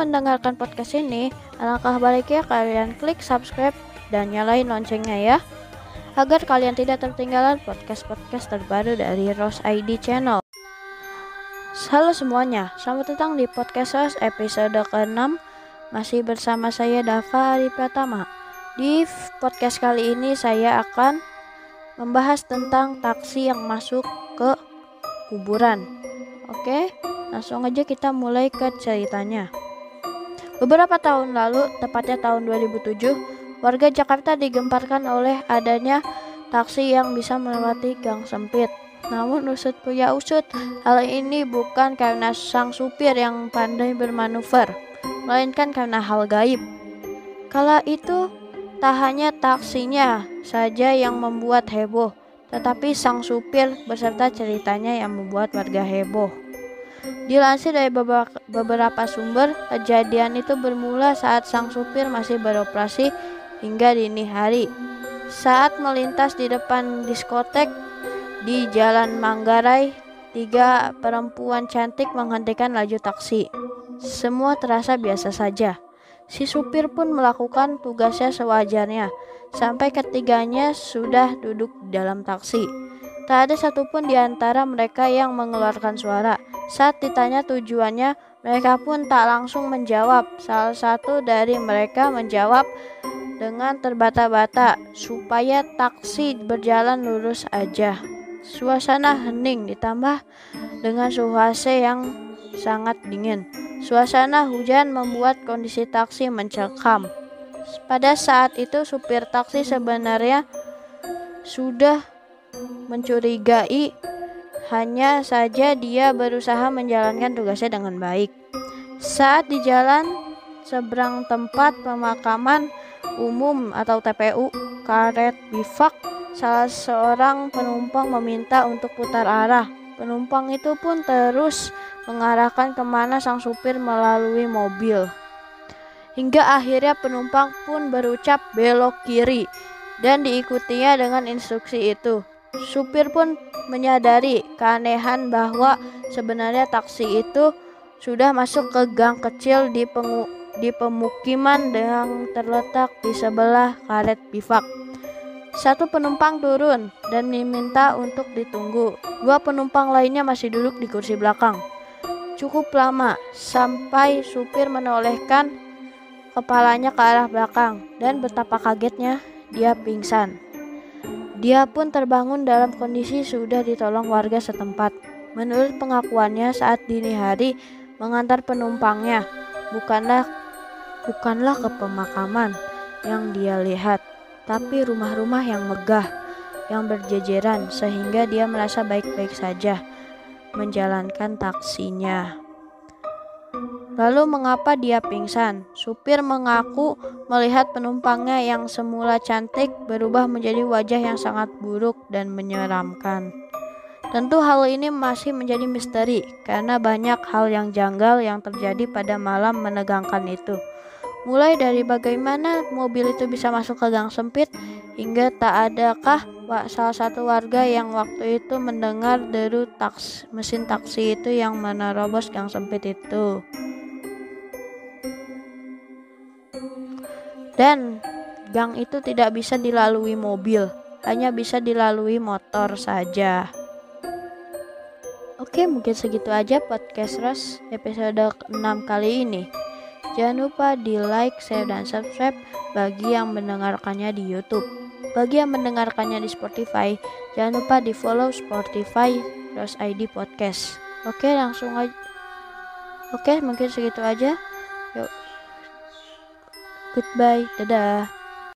mendengarkan podcast ini, alangkah baiknya kalian klik subscribe dan nyalain loncengnya ya, agar kalian tidak tertinggalan podcast-podcast terbaru dari Rose ID Channel. Halo semuanya, selamat datang di podcast Rose episode ke-6. Masih bersama saya Dava Ripetama. Di podcast kali ini saya akan membahas tentang taksi yang masuk ke kuburan. Oke, langsung aja kita mulai ke ceritanya. Beberapa tahun lalu, tepatnya tahun 2007, warga Jakarta digemparkan oleh adanya taksi yang bisa melewati gang sempit. Namun usut punya usut, hal ini bukan karena sang supir yang pandai bermanuver, melainkan karena hal gaib. Kala itu, tak hanya taksinya saja yang membuat heboh, tetapi sang supir beserta ceritanya yang membuat warga heboh. Dilansir dari beberapa sumber, kejadian itu bermula saat sang supir masih beroperasi hingga dini hari, saat melintas di depan diskotek di Jalan Manggarai, 3 perempuan cantik menghentikan laju taksi. Semua terasa biasa saja. Si supir pun melakukan tugasnya sewajarnya, sampai ketiganya sudah duduk dalam taksi. Tak ada satupun di antara mereka yang mengeluarkan suara. Saat ditanya tujuannya, mereka pun tak langsung menjawab. Salah satu dari mereka menjawab dengan terbata-bata, supaya taksi berjalan lurus aja. Suasana hening ditambah dengan suhu AC yang sangat dingin. Suasana hujan membuat kondisi taksi mencekam. Pada saat itu supir taksi sebenarnya sudah mencurigai, hanya saja dia berusaha menjalankan tugasnya dengan baik. Saat di jalan seberang tempat pemakaman umum atau TPU Karet Bivak, salah seorang penumpang meminta untuk putar arah. Penumpang itu pun terus mengarahkan kemana sang supir melalui mobil, hingga akhirnya penumpang pun berucap belok kiri dan diikutinya dengan instruksi itu. Supir pun menyadari keanehan bahwa sebenarnya taksi itu sudah masuk ke gang kecil di pemukiman yang terletak di sebelah Karet Bivak. 1 penumpang turun dan diminta untuk ditunggu. 2 penumpang lainnya masih duduk di kursi belakang. Cukup lama sampai supir menolehkan kepalanya ke arah belakang dan betapa kagetnya dia pingsan. Dia pun terbangun dalam kondisi sudah ditolong warga setempat. Menurut pengakuannya, saat dini hari mengantar penumpangnya bukanlah ke pemakaman yang dia lihat, tapi rumah-rumah yang megah, yang berjejeran, sehingga dia merasa baik-baik saja menjalankan taksinya. Lalu mengapa dia pingsan? Supir mengaku melihat penumpangnya yang semula cantik berubah menjadi wajah yang sangat buruk dan menyeramkan. Tentu hal ini masih menjadi misteri, karena banyak hal yang janggal yang terjadi pada malam menegangkan itu. Mulai dari bagaimana mobil itu bisa masuk ke gang sempit, hingga tak adakah salah satu warga yang waktu itu mendengar deru mesin taksi itu yang menerobos gang sempit itu. Dan gang itu tidak bisa dilalui mobil, hanya bisa dilalui motor saja. Oke, mungkin segitu aja podcast Rose episode 6 kali ini. Jangan lupa di like, share, dan subscribe bagi yang mendengarkannya di YouTube. Bagi yang mendengarkannya di Spotify, jangan lupa di follow Spotify Rose ID Podcast. Oke, mungkin segitu aja. Yuk, goodbye, dadah.